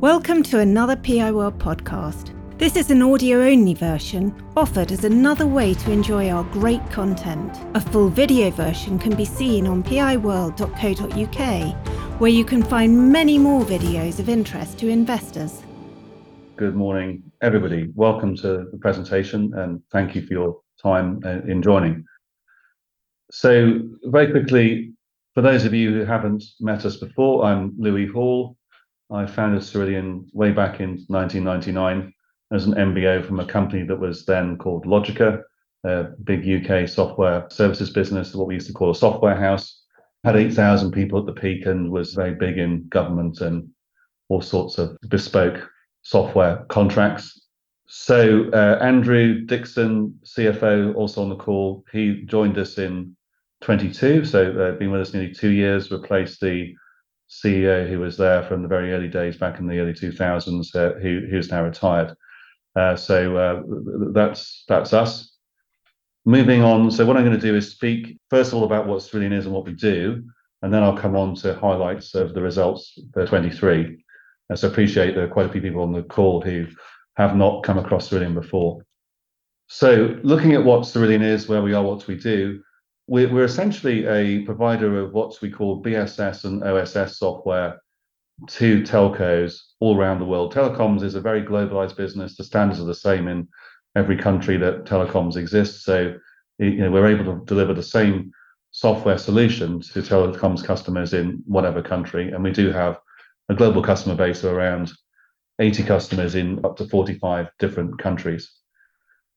Welcome to another PI World podcast. This is an audio-only version, offered as another way to enjoy our great content. A full video version can be seen on piworld.co.uk, where you can find many more videos of interest to investors. Good morning, everybody. Welcome to the presentation, and thank you for your time in joining. So, very quickly, for those of you who haven't met us before, I'm Louis Hall. I founded Cerillion way back in 1999 as an MBO from a company that was then called Logica, a big UK software services business, what we used to call a software house. Had 8,000 people at the peak and was very big in government and all sorts of bespoke software contracts. So Andrew Dickson, CFO, also on the call, he joined us in 22, so been with us nearly 2 years, replaced the CEO who was there from the very early days back in the early 2000s, who's now retired. That's us. Moving on, so what I'm going to do is speak first of all about what Cerillion is and what we do, and then I'll come on to highlights of the results for 23. And so appreciate there are quite a few people on the call who have not come across Cerillion before. So looking at what Cerillion is, where we are, what we do, we're essentially a provider of what we call BSS and OSS software to telcos all around the world. Telecoms is a very globalized business. The standards are the same in every country that telecoms exists. So we're able to deliver the same software solution to telecoms customers in whatever country. And we do have a global customer base of around 80 customers in up to 45 different countries.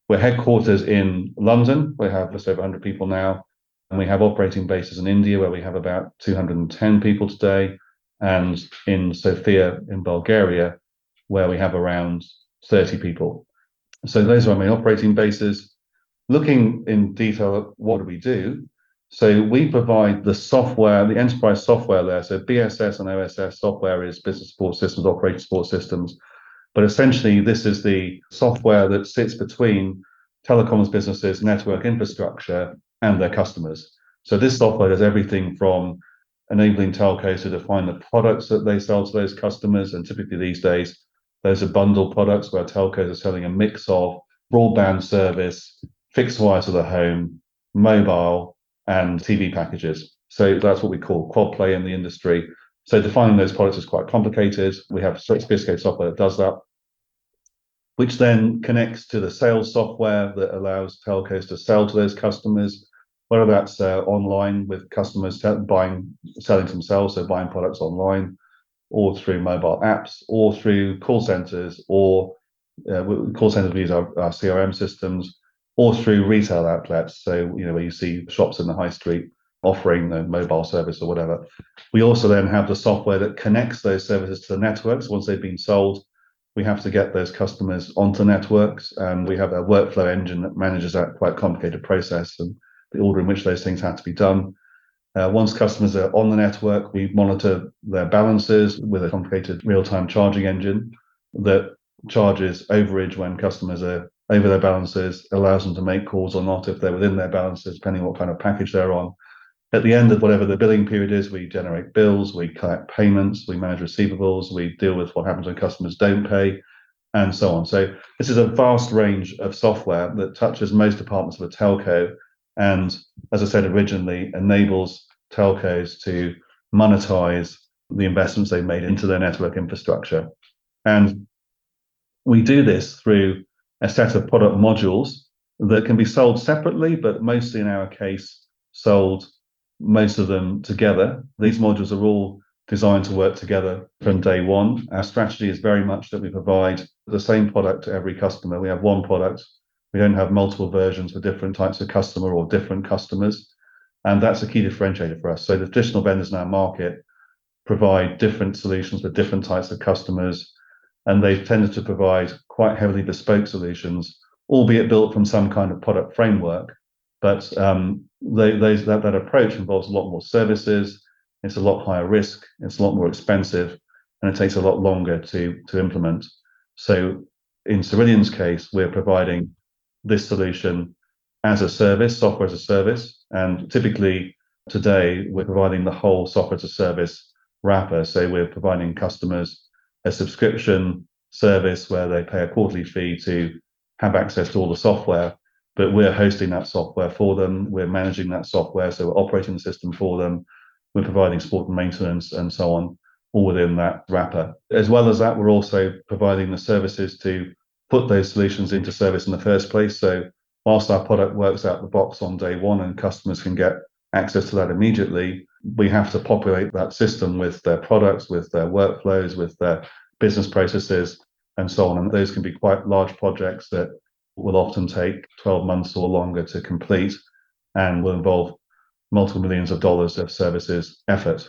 We're headquartered in London. We have just over 100 people now. And we have operating bases in India, where we have about 210 people today, and in Sofia in Bulgaria, where we have around 30 people. So those are our main operating bases. Looking in detail at what do we do, so we provide the software, the enterprise software there. So BSS and OSS software is business support systems, operator support systems. But essentially, this is the software that sits between telecoms businesses, network infrastructure, and their customers. So this software does everything from enabling telcos to define the products that they sell to those customers. And typically these days, those are bundled products where telcos are selling a mix of broadband service, fixed wire to the home, mobile, and TV packages. So that's what we call quad play in the industry. So defining those products is quite complicated. We have sophisticated software that does that, which then connects to the sales software that allows telcos to sell to those customers, whether that's online with customers selling themselves, so buying products online, or through mobile apps, or through call centers, or call centers use our CRM systems, or through retail outlets. So, where you see shops in the high street offering the mobile service or whatever. We also then have the software that connects those services to the networks. Once they've been sold, we have to get those customers onto networks, and we have a workflow engine that manages that quite complicated process and the order in which those things have to be done. Once customers are on the network, we monitor their balances with a complicated real-time charging engine that charges overage when customers are over their balances, allows them to make calls or not if they're within their balances, depending on what kind of package they're on. At the end of whatever the billing period is, we generate bills, we collect payments, we manage receivables, we deal with what happens when customers don't pay, and so on. So this is a vast range of software that touches most departments of a telco, and, as I said originally, enables telcos to monetize the investments they've made into their network infrastructure. And we do this through a set of product modules that can be sold separately, but mostly in our case, sold most of them together. These modules are all designed to work together from day one. Our strategy is very much that we provide the same product to every customer. We have one product. We don't have multiple versions for different types of customer or different customers. And that's a key differentiator for us. So the traditional vendors in our market provide different solutions for different types of customers, and they've tended to provide quite heavily bespoke solutions, albeit built from some kind of product framework. But that approach involves a lot more services. It's a lot higher risk. It's a lot more expensive, and it takes a lot longer to implement. So in Cerillion's case, we're providing this solution as a service, software as a service. And typically today, we're providing the whole software as a service wrapper. So we're providing customers a subscription service where they pay a quarterly fee to have access to all the software, but we're hosting that software for them. We're managing that software, so we're operating the system for them. We're providing support and maintenance and so on, all within that wrapper. As well as that, we're also providing the services to put those solutions into service in the first place. So whilst our product works out the box on day one and customers can get access to that immediately, we have to populate that system with their products, with their workflows, with their business processes, and so on. And those can be quite large projects that will often take 12 months or longer to complete and will involve multiple millions of dollars of services effort.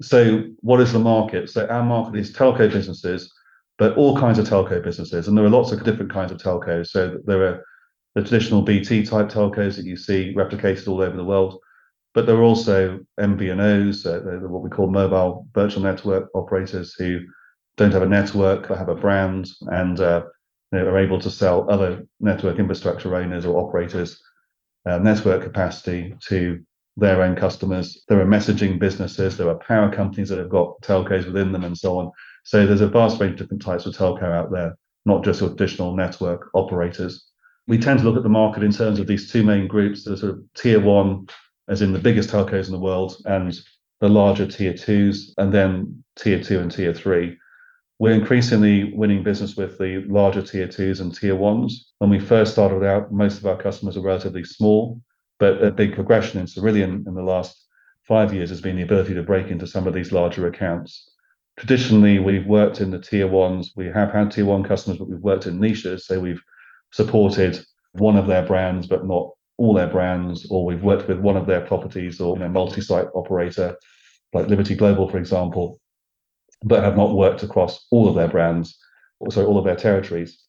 So what is the market? So our market is telco businesses, but all kinds of telco businesses. And there are lots of different kinds of telcos. So there are the traditional BT type telcos that you see replicated all over the world, but there are also MVNOs, what we call mobile virtual network operators, who don't have a network, but have a brand and are able to sell other network infrastructure owners or operators network capacity to their own customers. There are messaging businesses, there are power companies that have got telcos within them and so on. So there's a vast range of different types of telco out there, not just traditional network operators. We tend to look at the market in terms of these two main groups, the sort of tier one, as in the biggest telcos in the world, and the larger tier twos, and then tier two and tier three. We're increasingly winning business with the larger tier twos and tier ones. When we first started out, most of our customers were relatively small. But a big progression in Cerillion in the last 5 years has been the ability to break into some of these larger accounts. Traditionally, we've worked in the tier ones. We have had tier one customers, but we've worked in niches. So we've supported one of their brands, but not all their brands, or we've worked with one of their properties or a multi-site operator, like Liberty Global, for example, but have not worked across all of their brands, also all of their territories.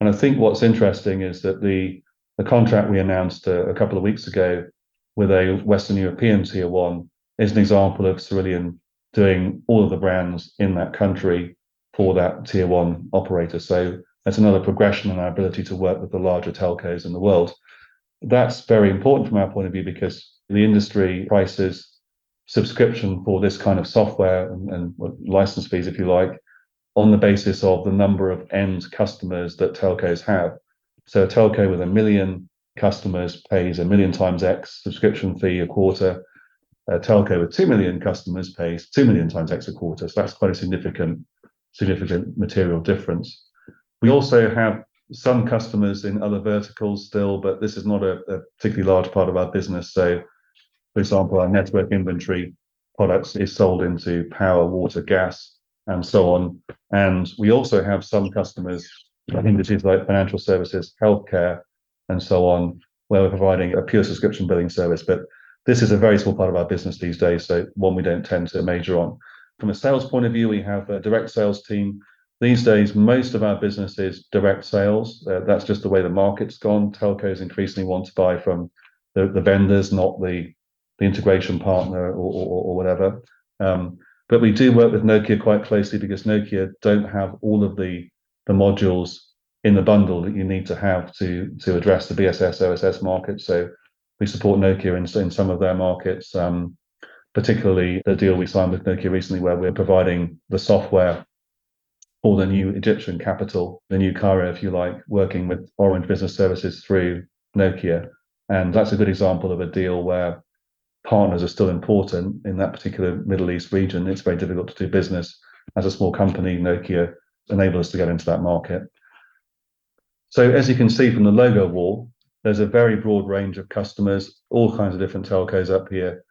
And I think what's interesting is that the contract we announced a couple of weeks ago with a Western European tier one is an example of Cerillion doing all of the brands in that country for that tier one operator. So that's another progression in our ability to work with the larger telcos in the world. That's very important from our point of view because the industry prices subscription for this kind of software and license fees, if you like, on the basis of the number of end customers that telcos have. So a telco with 1 million customers pays 1 million times X subscription fee a quarter. A telco with 2 million customers pays 2 million times X a quarter. So that's quite a significant material difference. We also have some customers in other verticals still, but this is not a particularly large part of our business. So, for example, our network inventory products is sold into power, water, gas, and so on. And we also have some customers, I think this is like financial services, healthcare, and so on, where we're providing a pure subscription billing service. But this is a very small part of our business these days, so one we don't tend to major on. From a sales point of view, we have a direct sales team. These days, most of our business is direct sales. That's just the way the market's gone. Telcos increasingly want to buy from the vendors, not the integration partner or whatever. But we do work with Nokia quite closely because Nokia don't have all of the modules in the bundle that you need to have to address the BSS OSS market. So we support Nokia in some of their markets, particularly the deal we signed with Nokia recently where we're providing the software for the new Egyptian capital, the new Cairo, if you like, working with Orange Business Services through Nokia. And that's a good example of a deal where partners are still important in that particular Middle East region. It's very difficult to do business as a small company. Nokia enable us to get into that market. So as you can see from the logo wall, there's a very broad range of customers, all kinds of different telcos up here,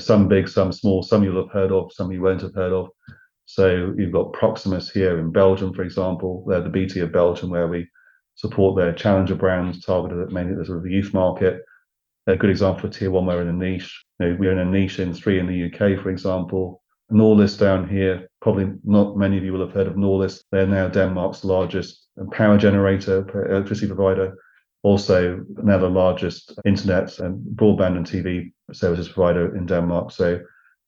some big, some small, some you'll have heard of, some you won't have heard of. So you've got Proximus here in Belgium, for example. They're the BT of Belgium, where we support their challenger brands targeted at mainly the sort of youth market. A good example for tier one, we're in a niche. We're in a niche in three in the UK, for example. Norlis down here, probably not many of you will have heard of Norlis. They're now Denmark's largest power generator, electricity provider, also now the largest internet and broadband and TV services provider in Denmark. So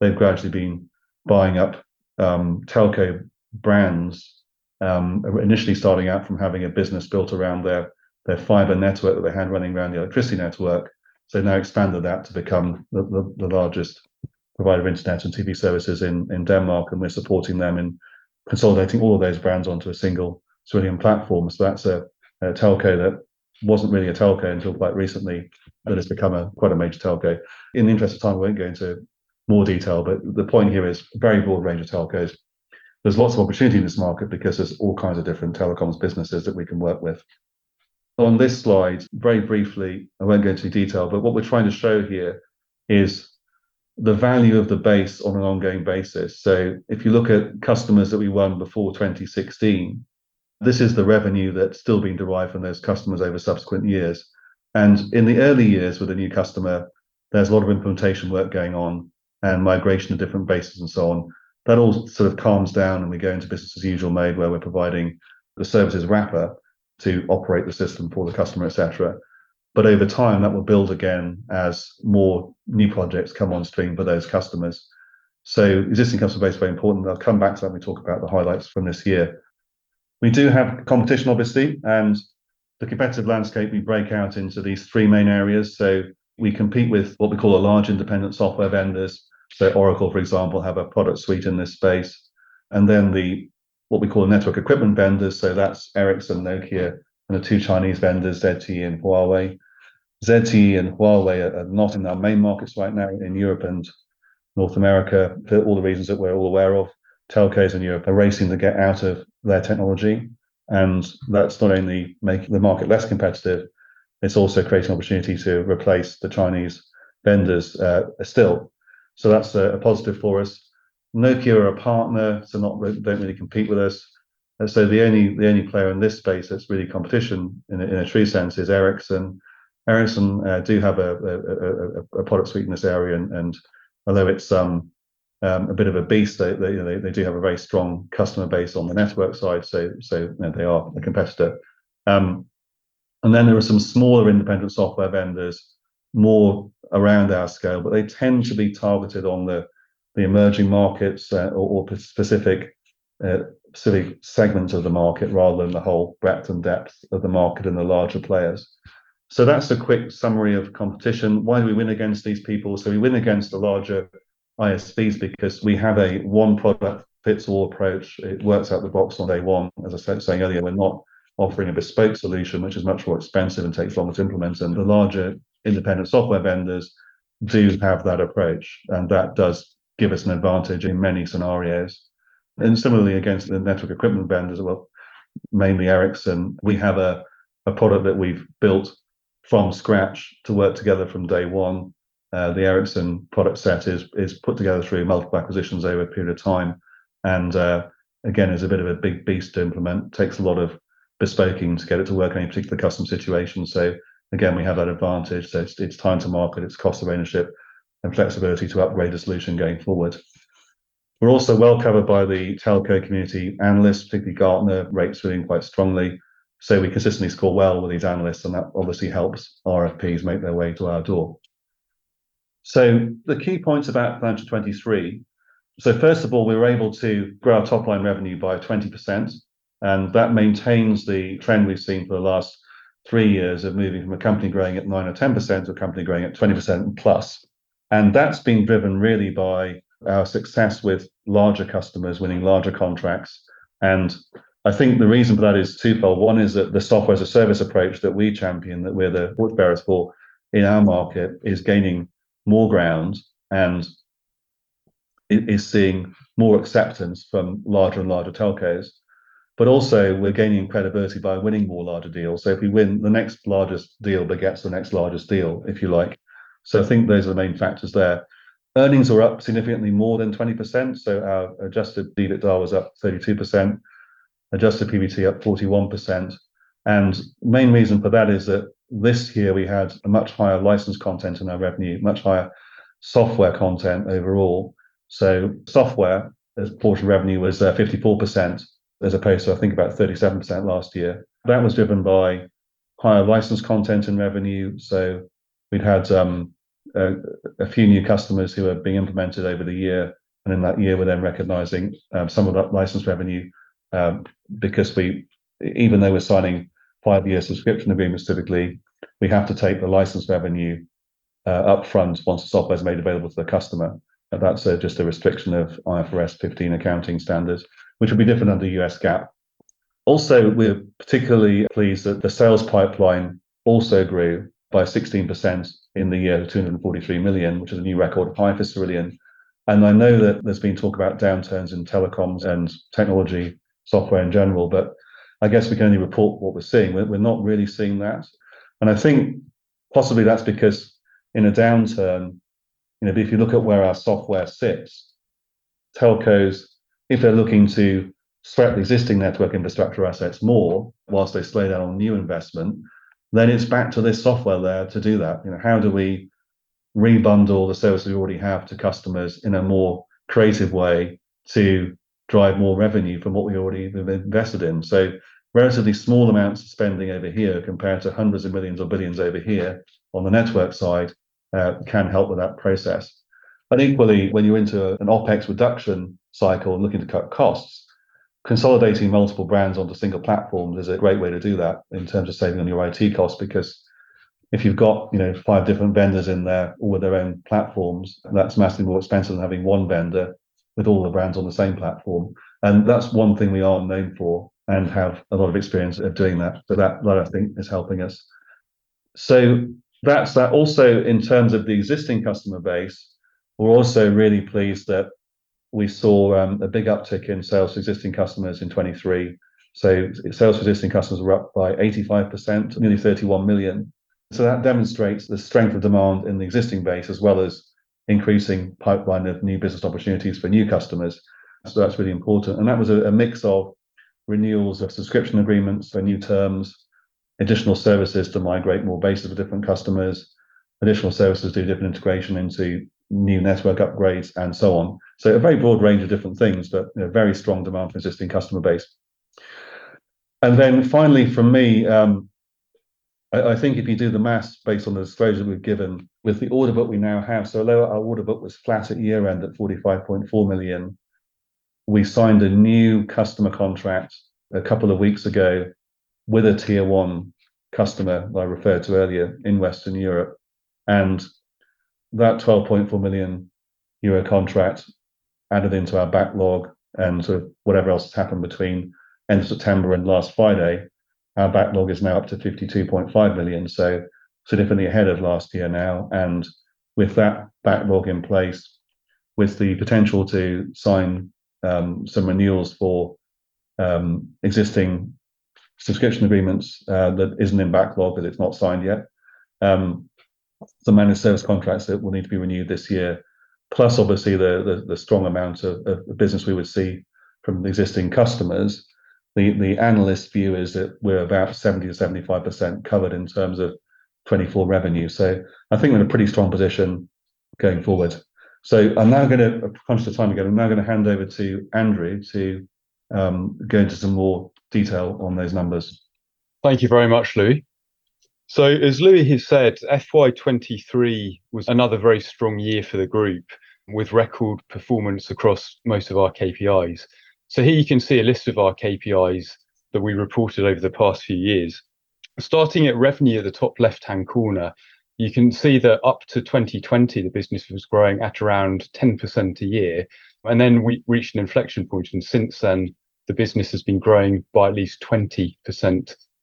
they've gradually been buying up telco brands, initially starting out from having a business built around their fiber network that they had running around the electricity network. So now expanded that to become the largest provider of internet and TV services in Denmark, and we're supporting them in consolidating all of those brands onto a single Cerillion platform. So that's a telco that wasn't really a telco until quite recently, but has become quite a major telco. In the interest of time, I won't go into more detail, but the point here is a very broad range of telcos. There's lots of opportunity in this market because there's all kinds of different telecoms businesses that we can work with. On this slide, very briefly, I won't go into detail, but what we're trying to show here is the value of the base on an ongoing basis. So if you look at customers that we won before 2016, this is the revenue that's still being derived from those customers over subsequent years. And in the early years with a new customer, there's a lot of implementation work going on and migration of different bases and so on. That all sort of calms down and we go into business as usual mode where we're providing the services wrapper to operate the system for the customer, et cetera. But over time, that will build again as more new projects come on stream for those customers. So existing customer base is very important. I'll come back to that when we talk about the highlights from this year. We do have competition, obviously, and the competitive landscape we break out into these three main areas. So we compete with what we call the large independent software vendors. So Oracle, for example, have a product suite in this space. And then what we call network equipment vendors. So that's Ericsson, Nokia, and the two Chinese vendors, ZTE and Huawei. ZTE and Huawei are not in our main markets right now in Europe and North America for all the reasons that we're all aware of. Telcos in Europe are racing to get out of their technology, and that's not only making the market less competitive, it's also creating opportunity to replace the Chinese vendors still. So that's a positive for us. Nokia are a partner, so don't really compete with us. And so the only player in this space that's really competition in a true sense is Ericsson. Ericsson do have a product suite in this area, and although it's a bit of a beast, they do have a very strong customer base on the network side, so they are a competitor. And then there are some smaller independent software vendors, more around our scale, but they tend to be targeted on the emerging markets or specific segments of the market rather than the whole breadth and depth of the market and the larger players. So that's a quick summary of competition. Why do we win against these people? So we win against the larger ISVs because we have a one product fits all approach. It works out the box on day one. As I said earlier, we're not offering a bespoke solution, which is much more expensive and takes longer to implement. And the larger independent software vendors do have that approach, and that does give us an advantage in many scenarios. And similarly against the network equipment vendors, well, mainly Ericsson, we have a product that we've built from scratch to work together from day one. The Ericsson product set is put together through multiple acquisitions over a period of time, and again is a bit of a big beast to implement. Takes a lot of bespoking to get it to work in any particular custom situation. So again, we have that advantage. So it's time to market, it's cost of ownership, and flexibility to upgrade a solution going forward. We're also well covered by the telco community analysts, particularly Gartner rates really quite strongly. So we consistently score well with these analysts, and that obviously helps RFPs make their way to our door. So the key points about financial 23. So first of all, we were able to grow our top line revenue by 20%, and that maintains the trend we've seen for the last 3 years of moving from a company growing at 9 or 10% to a company growing at 20% plus. And that's been driven really by our success with larger customers, winning larger contracts. And I think the reason for that is twofold. One is that the software as a service approach that we champion, that we're the torch bearers for in our market, is gaining more ground and is seeing more acceptance from larger and larger telcos. But also we're gaining credibility by winning more larger deals. So if we win the next largest deal, begets the next largest deal, if you like. So I think those are the main factors there. Earnings are up significantly more than 20%. So our adjusted EBITDA was up 32%, adjusted PBT up 41%. And main reason for that is that this year we had a much higher license content in our revenue, much higher software content overall. So software as portion of revenue was 54% as opposed to I think about 37% last year. That was driven by higher license content in revenue. So we'd had a few new customers who are being implemented over the year, and in that year we're then recognizing some of that license revenue because we, even though we're signing 5-year subscription agreements typically, we have to take the license revenue up front once the software is made available to the customer. That's just a restriction of IFRS 15 accounting standards. which will be different under US GAAP. Also, we're particularly pleased that the sales pipeline also grew by 16% in the year to 243 million, which is a new record high for Cerillion. And I know that there's been talk about downturns in telecoms and technology software in general, but I guess we can only report what we're seeing. We're not really seeing that. And I think possibly that's because in a downturn, if you look at where our software sits, telcos, if they're looking to sweat existing network infrastructure assets more whilst they slow down on new investment, then it's back to this software layer to do that. How do we rebundle the services we already have to customers in a more creative way to drive more revenue from what we already have invested in? So relatively small amounts of spending over here compared to hundreds of millions or billions over here on the network side can help with that process. And equally, when you're into an OPEX reduction cycle and looking to cut costs, consolidating multiple brands onto single platforms is a great way to do that in terms of saving on your IT costs, because if you've got 5 different vendors in there, all with their own platforms, that's massively more expensive than having one vendor with all the brands on the same platform. And that's one thing we are known for and have a lot of experience of doing that. So that I think is helping us. So that's that. Also, in terms of the existing customer base, we're also really pleased that we saw a big uptick in sales to existing customers in 23. So sales to existing customers were up by 85%, nearly 31 million. So that demonstrates the strength of demand in the existing base, as well as increasing pipeline of new business opportunities for new customers. So that's really important. And that was a mix of renewals of subscription agreements for new terms, additional services to migrate more bases with different customers, additional services to do different integration into new network upgrades, and so on. So a very broad range of different things, but very strong demand from existing customer base. And then finally, from me, I think if you do the maths based on the disclosure we've given with the order book we now have, so although our order book was flat at year end at 45.4 million, we signed a new customer contract a couple of weeks ago with a tier one customer that I referred to earlier in Western Europe. And that 12.4 million euro contract added into our backlog, and sort of whatever else has happened between end of September and last Friday, our backlog is now up to 52.5 million. So significantly ahead of last year now. And with that backlog in place, with the potential to sign some renewals for existing subscription agreements that isn't in backlog because it's not signed yet, some managed service contracts that will need to be renewed this year, plus obviously the strong amount of business we would see from existing customers. The analyst view is that we're about 70 to 75% covered in terms of 24 revenue. So I think we're in a pretty strong position going forward. So I'm now going to, conscious of time again, I'm now going to hand over to Andrew to go into some more detail on those numbers. Thank you very much, Louis. So as Louis has said, FY23 was another very strong year for the group, with record performance across most of our KPIs. So here you can see a list of our KPIs that we reported over the past few years. Starting at revenue at the top left-hand corner, you can see that up to 2020, the business was growing at around 10% a year. And then we reached an inflection point. And since then, the business has been growing by at least 20%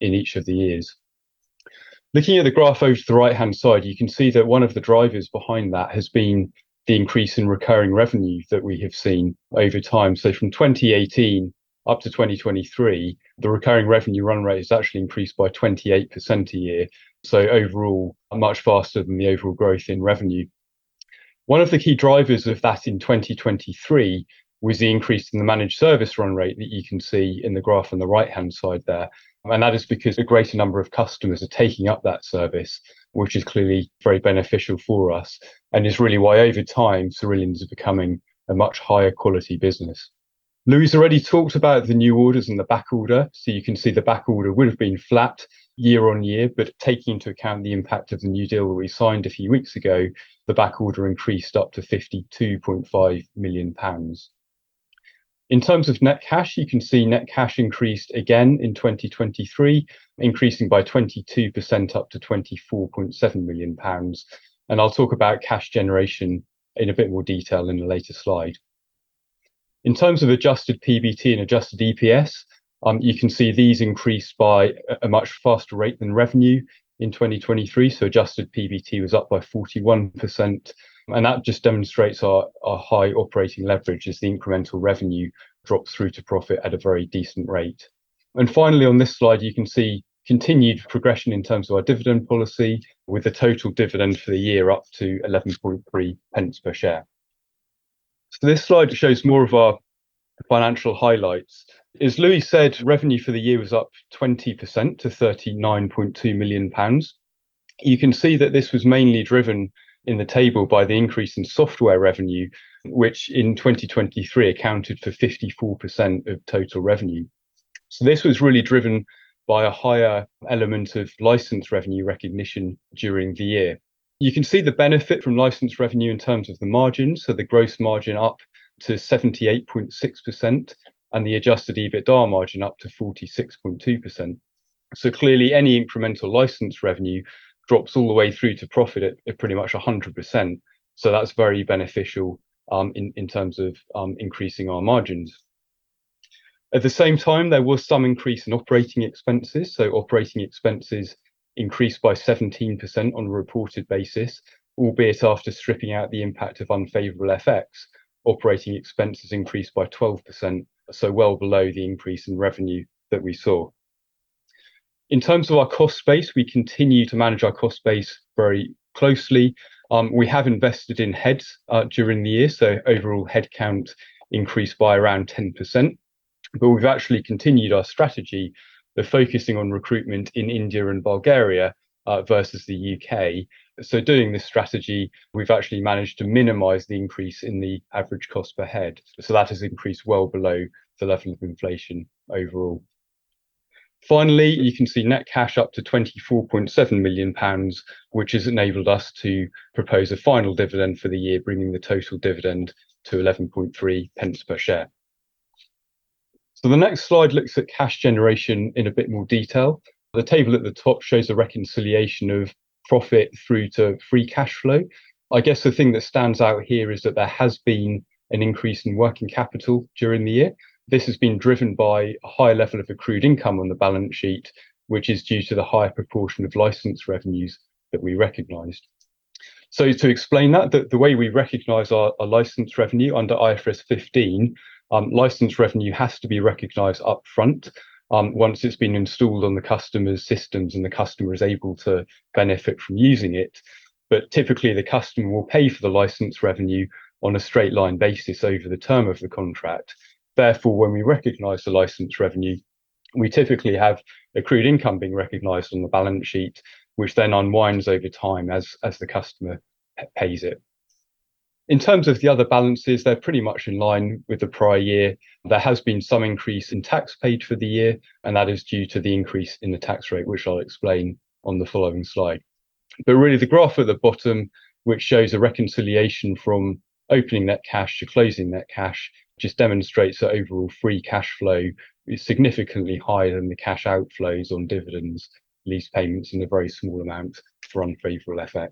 in each of the years. Looking at the graph over to the right-hand side, you can see that one of the drivers behind that has been the increase in recurring revenue that we have seen over time. So from 2018 up to 2023, the recurring revenue run rate has actually increased by 28% a year. So overall, much faster than the overall growth in revenue. One of the key drivers of that in 2023 was the increase in the managed service run rate that you can see in the graph on the right-hand side there. And that is because a greater number of customers are taking up that service, which is clearly very beneficial for us and is really why over time Cerillions are becoming a much higher quality business. Louis already talked about the new orders and the back order. So you can see the back order would have been flat year on year, but taking into account the impact of the new deal that we signed a few weeks ago, the back order increased up to £52.5 million. In terms of net cash, you can see net cash increased again in 2023, increasing by 22% up to £24.7 million. And I'll talk about cash generation in a bit more detail in a later slide. In terms of adjusted PBT and adjusted EPS, you can see these increased by a much faster rate than revenue in 2023. So adjusted PBT was up by 41%. And that just demonstrates our high operating leverage as the incremental revenue drops through to profit at a very decent rate. And finally, on this slide, you can see continued progression in terms of our dividend policy, with the total dividend for the year up to 11.3 pence per share. So this slide shows more of our financial highlights. As Louis said, revenue for the year was up 20% to £39.2 million. You can see that this was mainly driven in the table by the increase in software revenue, which in 2023 accounted for 54% of total revenue. So this was really driven by a higher element of license revenue recognition during the year. You can see the benefit from license revenue in terms of the margin, so the gross margin up to 78.6% and the adjusted EBITDA margin up to 46.2%. So clearly any incremental license revenue drops all the way through to profit at pretty much 100%. So that's very beneficial in terms of increasing our margins. At the same time, there was some increase in operating expenses. So operating expenses increased by 17% on a reported basis, albeit after stripping out the impact of unfavorable FX, operating expenses increased by 12%, so well below the increase in revenue that we saw. In terms of our cost base, we continue to manage our cost base very closely. We have invested in heads during the year, so overall headcount increased by around 10%. But we've actually continued our strategy of focusing on recruitment in India and Bulgaria versus the UK. So doing this strategy, we've actually managed to minimise the increase in the average cost per head. So that has increased well below the level of inflation overall. Finally, you can see net cash up to £24.7 million, which has enabled us to propose a final dividend for the year, bringing the total dividend to 11.3 pence per share. So the next slide looks at cash generation in a bit more detail. The table at the top shows a reconciliation of profit through to free cash flow. I guess the thing that stands out here is that there has been an increase in working capital during the year. This has been driven by a high level of accrued income on the balance sheet, which is due to the higher proportion of license revenues that we recognised. So to explain that, the way we recognise our license revenue under IFRS 15, license revenue has to be recognised up front once it's been installed on the customer's systems and the customer is able to benefit from using it. But typically the customer will pay for the license revenue on a straight line basis over the term of the contract. Therefore, when we recognise the license revenue, we typically have accrued income being recognised on the balance sheet, which then unwinds over time as the customer pays it. In terms of the other balances, they're pretty much in line with the prior year. There has been some increase in tax paid for the year, and that is due to the increase in the tax rate, which I'll explain on the following slide. But really the graph at the bottom, which shows a reconciliation from opening net cash to closing net cash, just demonstrates that overall free cash flow is significantly higher than the cash outflows on dividends, lease payments, and a very small amount for unfavorable FX.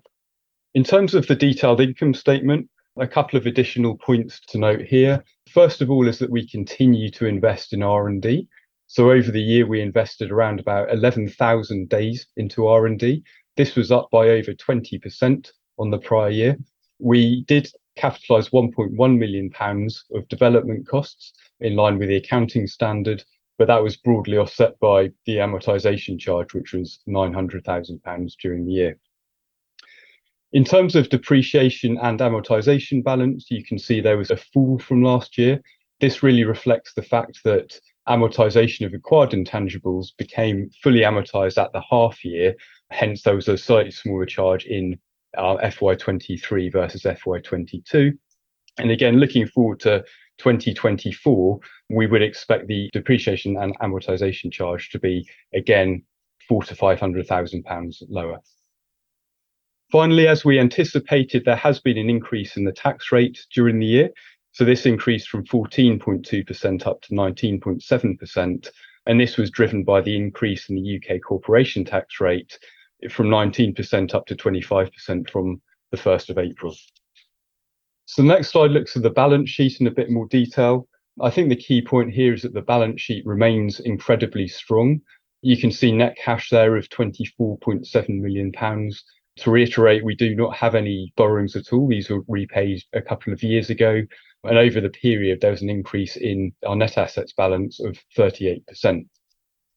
In terms of the detailed income statement, a couple of additional points to note here. First of all is that we continue to invest in R&D. So over the year, we invested around about 11,000 days into R&D. This was up by over 20% on the prior year. We did capitalise £1.1 million of development costs in line with the accounting standard, but that was broadly offset by the amortisation charge, which was £900,000 during the year. In terms of depreciation and amortization balance, you can see there was a fall from last year. This really reflects the fact that amortization of acquired intangibles became fully amortized at the half year. Hence, there was a slightly smaller charge in FY23 versus FY22. And again, looking forward to 2024, we would expect the depreciation and amortization charge to be, again, £400,000 to £500,000 lower. Finally, as we anticipated, there has been an increase in the tax rate during the year. So this increased from 14.2% up to 19.7%. And this was driven by the increase in the UK corporation tax rate from 19% up to 25% from the 1st of April. So the next slide looks at the balance sheet in a bit more detail. I think the key point here is that the balance sheet remains incredibly strong. You can see net cash there of £24.7 million. To reiterate, we do not have any borrowings at all. These were repaid a couple of years ago. And over the period, there was an increase in our net assets balance of 38%.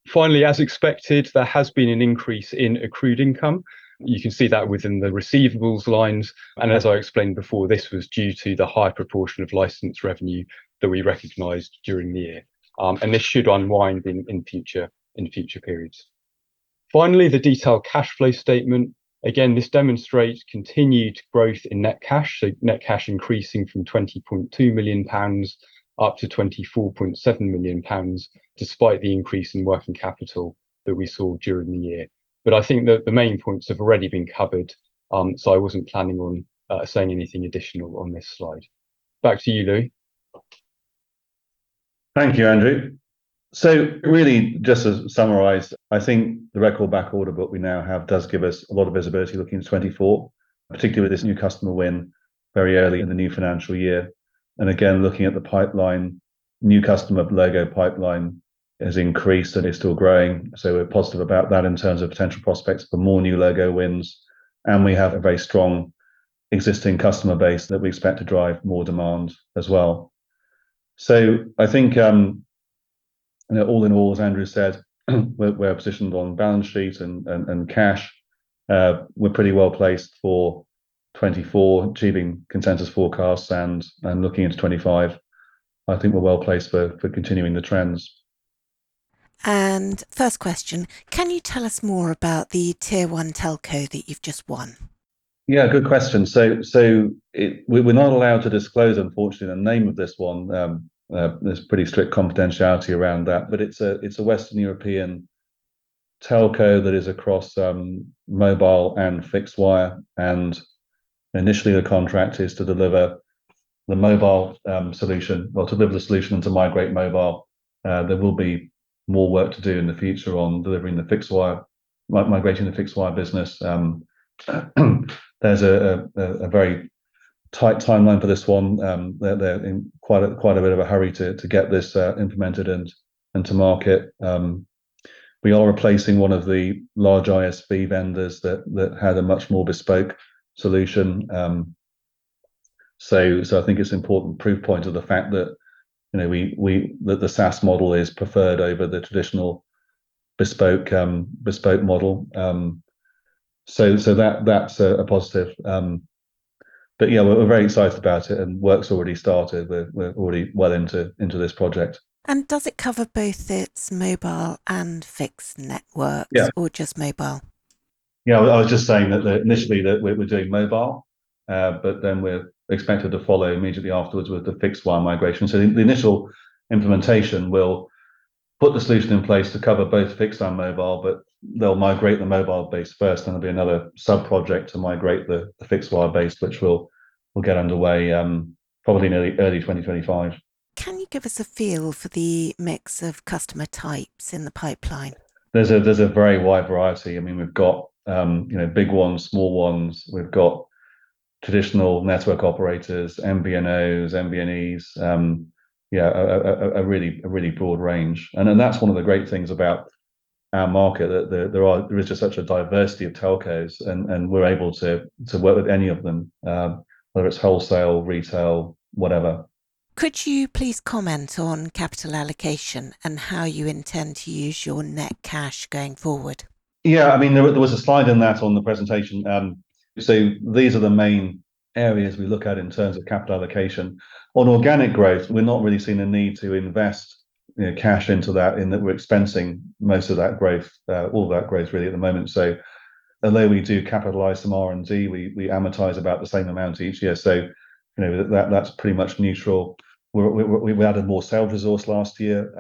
Finally, as expected, there has been an increase in accrued income. You can see that within the receivables lines. And as I explained before, this was due to the high proportion of license revenue that we recognised during the year. And this should unwind in future periods. Finally, the detailed cash flow statement. Again, this demonstrates continued growth in net cash, so net cash increasing from £20.2 million up to £24.7 million, despite the increase in working capital that we saw during the year. But I think that the main points have already been covered, so I wasn't planning on saying anything additional on this slide. Back to you, Louis. Thank you, Andrew. So really, just to summarise, I think the record back order book we now have does give us a lot of visibility looking into 24, particularly with this new customer win very early in the new financial year. And again, looking at the pipeline, new customer logo pipeline has increased and is still growing. So we're positive about that in terms of potential prospects for more new logo wins. And we have a very strong existing customer base that we expect to drive more demand as well. So I think all in all, as Andrew said, we're positioned on balance sheet and cash. We're pretty well placed for 24, achieving consensus forecasts and looking into 25. I think we're well placed for continuing the trends. And first question, can you tell us more about the Tier 1 telco that you've just won? Yeah, good question. So we're not allowed to disclose, unfortunately, the name of this one. There's pretty strict confidentiality around that, but it's a Western European telco that is across mobile and fixed wire. And initially, the contract is to deliver the mobile solution, or to deliver the solution and to migrate mobile. There will be more work to do in the future on delivering the fixed wire, migrating the fixed wire business. There's a very tight timeline for this one. They're in quite a bit of a hurry to get this implemented and to market. We are replacing one of the large ISV vendors that had a much more bespoke solution. So I think it's an important proof point of the fact that that the SaaS model is preferred over the traditional bespoke model. So that's a positive. But yeah, we're very excited about it, and work's already started. We're already well into this project. And does it cover both its mobile and fixed networks, or just mobile? Yeah, I was just saying that initially that we're doing mobile, but then we're expected to follow immediately afterwards with the fixed wire migration. So the initial implementation will put the solution in place to cover both fixed and mobile, but they'll migrate the mobile base first, and there'll be another sub-project to migrate the fixed wire base, which will get underway probably in early 2025. Can you give us a feel for the mix of customer types in the pipeline? There's a very wide variety. I mean, we've got big ones, small ones. We've got traditional network operators, MVNOs, MVNEs. A really broad range, and that's one of the great things about our market, that there is just such a diversity of telcos, and we're able to work with any of them, whether it's wholesale, retail, whatever. Could you please comment on capital allocation and how you intend to use your net cash going forward? Yeah, I mean, there was a slide in that on the presentation. So these are the main areas we look at in terms of capital allocation. On organic growth, we're not really seeing a need to invest cash into that, in that we're expensing most of that growth, all that growth really at the moment. So although we do capitalise some R&D, we amortise about the same amount each year. So that's pretty much neutral. We added more sales resource last year,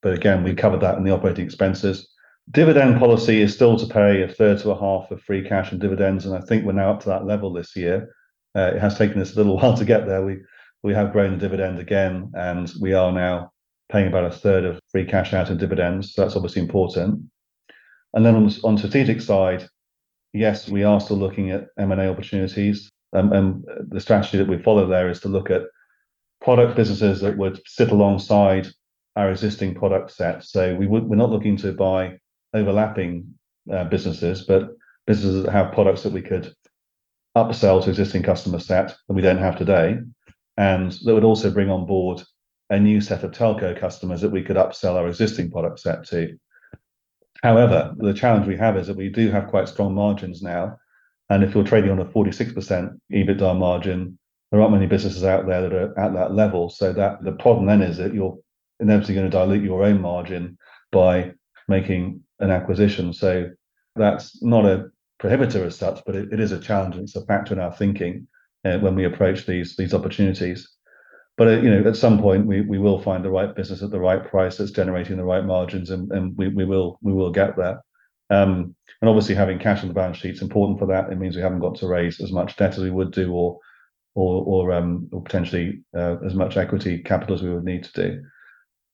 but again, we covered that in the operating expenses. Dividend policy is still to pay a third to a half of free cash in dividends, and I think we're now up to that level this year. It has taken us a little while to get there. We have grown the dividend again, and we are now paying about a third of free cash out in dividends. So that's obviously important. And then on the strategic side, yes, we are still looking at M&A opportunities. And the strategy that we follow there is to look at product businesses that would sit alongside our existing product set. So we're not looking to buy overlapping businesses, but businesses that have products that we could upsell to existing customer set that we don't have today, and that would also bring on board a new set of telco customers that we could upsell our existing product set to. However, the challenge we have is that we do have quite strong margins now, and if you're trading on a 46% EBITDA margin, there aren't many businesses out there that are at that level. So that the problem then is that you're inevitably going to dilute your own margin by making an acquisition. So that's not a prohibitor as such, but it is a challenge. It's a factor in our thinking when we approach these opportunities. But at some point we will find the right business at the right price that's generating the right margins, and we will get there. And obviously, having cash on the balance sheet is important for that. It means we haven't got to raise as much debt as we would do, or potentially as much equity capital as we would need to do.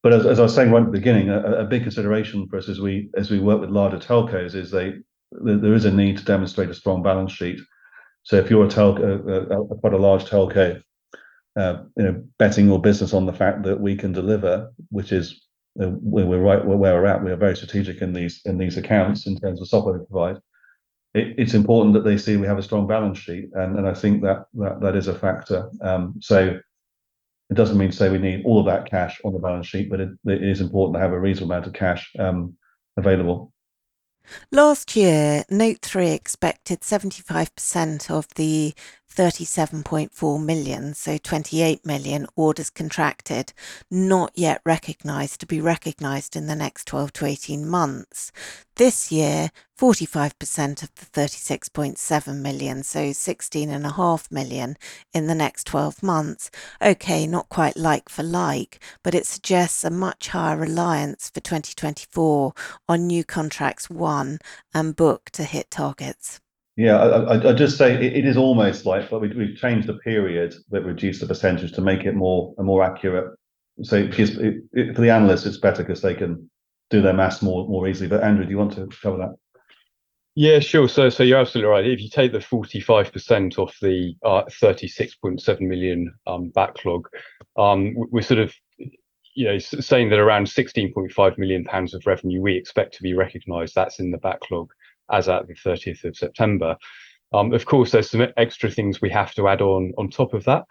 But as I was saying right at the beginning, a big consideration for us as we work with larger telcos is there is a need to demonstrate a strong balance sheet. So if you're a telco, quite a large telco, betting your business on the fact that we can deliver, which is where we're at. We are very strategic in these accounts in terms of software we provide. It's important that they see we have a strong balance sheet, and I think that is a factor. So it doesn't mean to say we need all of that cash on the balance sheet, but it is important to have a reasonable amount of cash available. Last year, Note 3 expected 75% of the 37.4 million, so 28 million orders contracted, not yet recognised, to be recognised in the next 12 to 18 months. This year, 45% of the 36.7 million, so 16.5 million in the next 12 months. Okay, not quite like for like, but it suggests a much higher reliance for 2024 on new contracts won and booked to hit targets. Yeah, I just say it is almost like, but we've changed the period that reduced the percentage to make it more accurate. So for the analysts, it's better because they can do their maths more easily. But Andrew, do you want to cover that? Yeah, sure. So you're absolutely right. If you take the 45% off the 36.7 million backlog, we're sort of saying that around £16.5 million of revenue we expect to be recognised. That's in the backlog as at the 30th of September. Of course, there's some extra things we have to add on top of that.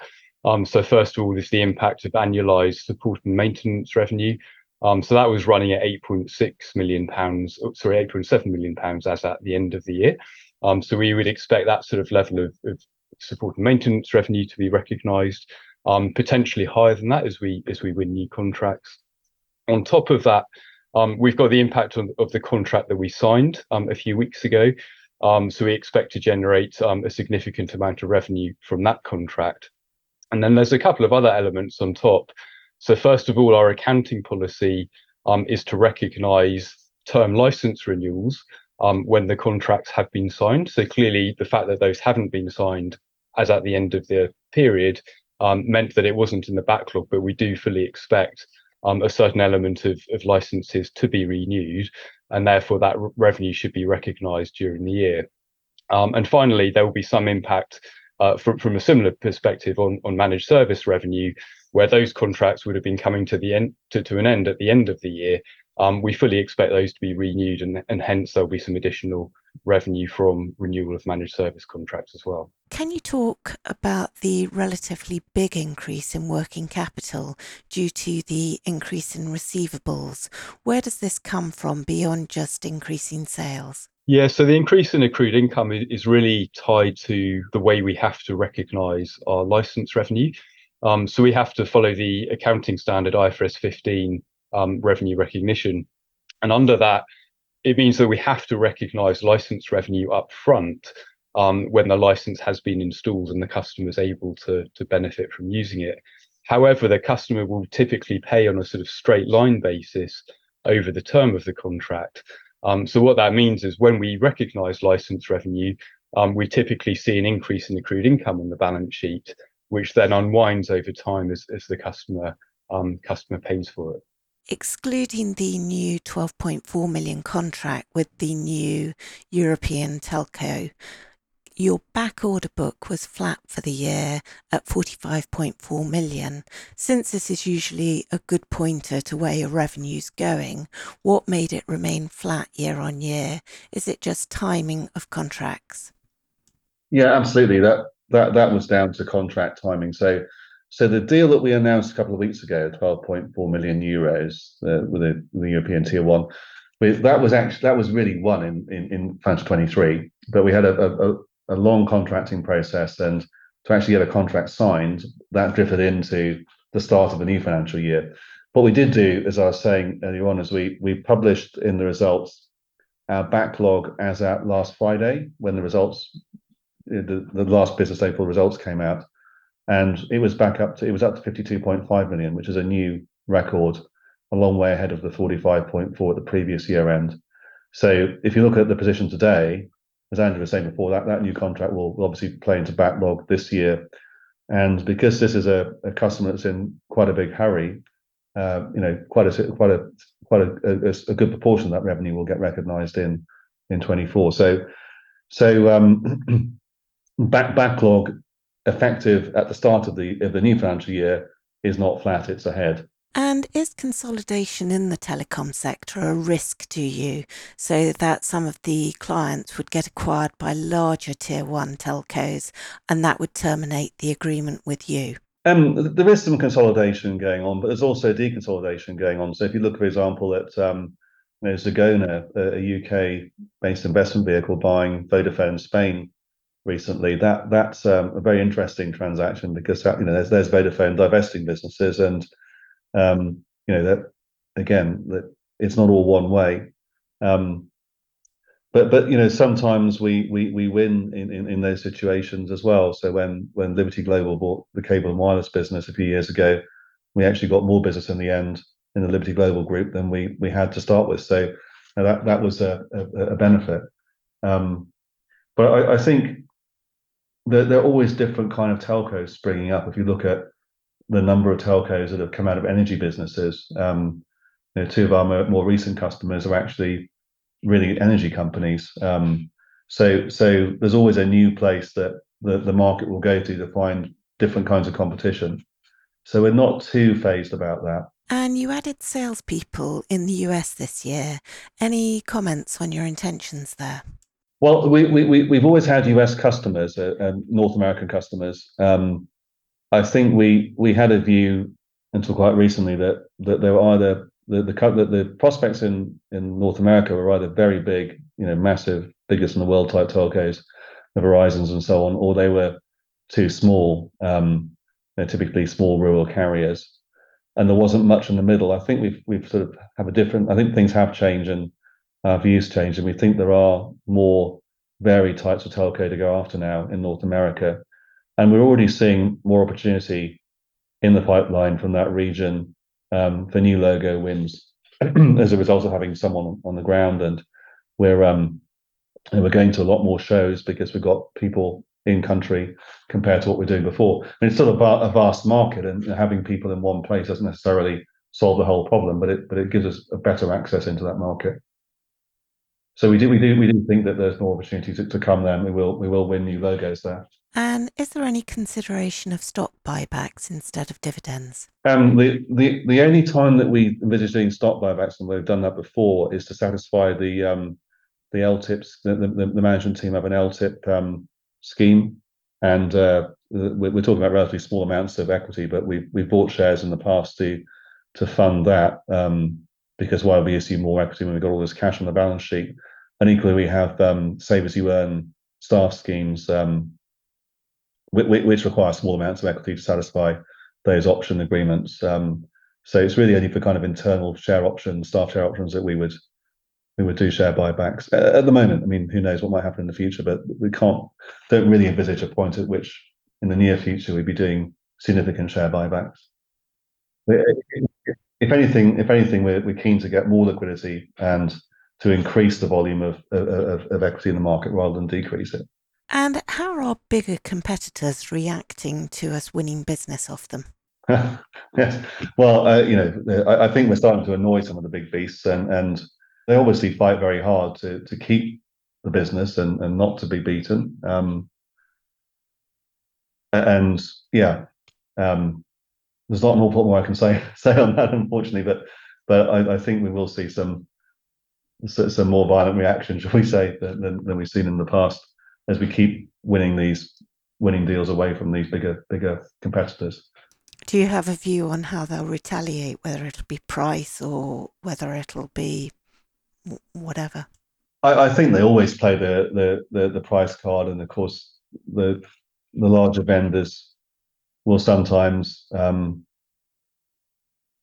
So first of all, there's the impact of annualised support and maintenance revenue. So that was running at £8.7 million as at the end of the year. So we would expect that sort of level of support and maintenance revenue to be recognised, potentially higher than that as we win new contracts. On top of that, we've got the impact of the contract that we signed a few weeks ago. So we expect to generate a significant amount of revenue from that contract. And then there's a couple of other elements on top. So first of all, our accounting policy is to recognise term license renewals when the contracts have been signed. So clearly, the fact that those haven't been signed as at the end of the period meant that it wasn't in the backlog, but we do fully expect a certain element of licenses to be renewed, and therefore that revenue should be recognised during the year. And finally, there will be some impact from a similar perspective on managed service revenue, where those contracts would have been coming to an end at the end of the year. We fully expect those to be renewed, and hence there'll be some additional revenue from renewal of managed service contracts as well. Can you talk about the relatively big increase in working capital due to the increase in receivables? Where does this come from beyond just increasing sales? Yeah, so the increase in accrued income is really tied to the way we have to recognise our licence revenue. So we have to follow the accounting standard IFRS 15 revenue recognition. And under that, it means that we have to recognise licence revenue up front when the licence has been installed and the customer is able to benefit from using it. However, the customer will typically pay on a sort of straight line basis over the term of the contract. So what that means is when we recognise licence revenue, we typically see an increase in accrued income on the balance sheet, which then unwinds over time as the customer pays for it. Excluding the new 12.4 million contract with the new European telco, Your back order book was flat for the year at 45.4 million. Since this is usually a good pointer to where your revenue's going, what made it remain flat year on year? Is it just timing of contracts? Yeah, absolutely. That was down to contract timing. So the deal that we announced a couple of weeks ago, 12.4 million euros with the European Tier 1, that was really one in 2023. But we had a long contracting process, and to actually get a contract signed, that drifted into the start of a new financial year. What we did do, as I was saying earlier on, is we published in the results our backlog as at last Friday, when the results, the last business April results came out, and it was up to 52.5 million, which is a new record, a long way ahead of the 45.4 at the previous year end. So if you look at the position today, as Andrew was saying before, that new contract will obviously play into backlog this year. And because this is a customer that's in quite a big hurry, quite a good proportion of that revenue will get recognised in 24. So backlog effective at the start of the new financial year is not flat; it's ahead. And is consolidation in the telecom sector a risk to you, so that some of the clients would get acquired by larger Tier 1 telcos and that would terminate the agreement with you? There is some consolidation going on, but there's also deconsolidation going on. So if you look, for example, at Zagona, a UK-based investment vehicle buying Vodafone Spain recently, that's a very interesting transaction, because there's Vodafone divesting businesses, and that it's not all one way, but sometimes we win in those situations as well. So when Liberty Global bought the cable and wireless business a few years ago, we actually got more business in the end in the Liberty Global group than we had to start with. So that was a benefit. But I think that there are always different kind of telcos springing up. If you look at the number of telcos that have come out of energy businesses, two of our more recent customers are actually really energy companies. So there's always a new place that the market will go to find different kinds of competition. So we're not too phased about that. And you added salespeople in the US this year. Any comments on your intentions there? Well, we've always had US customers, North American customers. I think we had a view until quite recently that there were either the prospects in North America were either very big, massive, biggest in the world type telcos, the Verizons and so on, or they were too small. They're typically small rural carriers, and there wasn't much in the middle. I think we've sort of have a different. I think things have changed and our views changed, and we think there are more varied types of telco to go after now in North America. And we're already seeing more opportunity in the pipeline from that region for new logo wins as a result of having someone on the ground. And we're going to a lot more shows because we've got people in country compared to what we were doing before. And it's still a vast market, and having people in one place doesn't necessarily solve the whole problem, but it gives us a better access into that market. So we do think that there's more opportunity to come there, and we will win new logos there. And is there any consideration of stock buybacks instead of dividends? The only time that we envisage doing stock buybacks, and we've done that before, is to satisfy the LTIPs. The management team have an LTIP scheme, and we're talking about relatively small amounts of equity, but we've bought shares in the past to fund that, because why would we issue more equity when we've got all this cash on the balance sheet? And equally, we have save as you earn staff schemes, which require small amounts of equity to satisfy those option agreements. So it's really only for kind of internal share options, staff share options, that we would do share buybacks at the moment. I mean, who knows what might happen in the future, but we don't really envisage a point at which in the near future we'd be doing significant share buybacks. If anything, we're keen to get more liquidity and to increase the volume of equity in the market rather than decrease it. And how are our bigger competitors reacting to us winning business off them? Yes. Well, I think we're starting to annoy some of the big beasts, and they obviously fight very hard to keep the business and not to be beaten. There's not an awful lot more I can say on that, unfortunately, but I think we will see some more violent reaction, shall we say, than we've seen in the past, as we keep winning deals away from these bigger competitors. Do you have a view on how they'll retaliate, whether it'll be price or whether it'll be whatever? I think they always play the price card, and of course the larger vendors will sometimes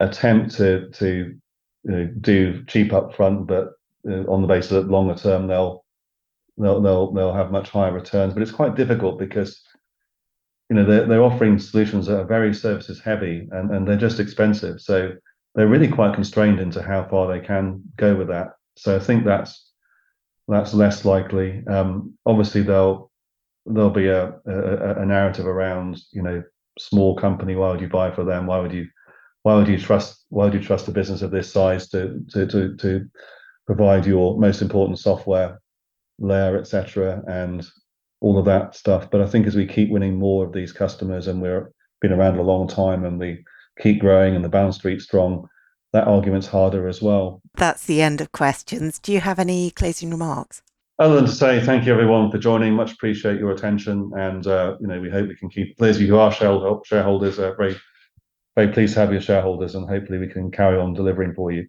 attempt to do cheap upfront, but on the basis that longer term they'll have much higher returns. But it's quite difficult because they're offering solutions that are very services heavy, and they're just expensive. So they're really quite constrained into how far they can go with that. So I think that's less likely. Obviously, there'll be a narrative around small company. Why would you buy for them? Why would you trust a business of this size to provide your most important software layer, etc., and all of that stuff? But I think as we keep winning more of these customers, and we've been around a long time, and we keep growing, and the balance sheet's strong, that argument's harder as well. That's the end of questions. Do you have any closing remarks? Other than to say thank you everyone for joining, much appreciate your attention, and we hope we can keep those of you who are shareholders very, very pleased to have your shareholders, and hopefully we can carry on delivering for you.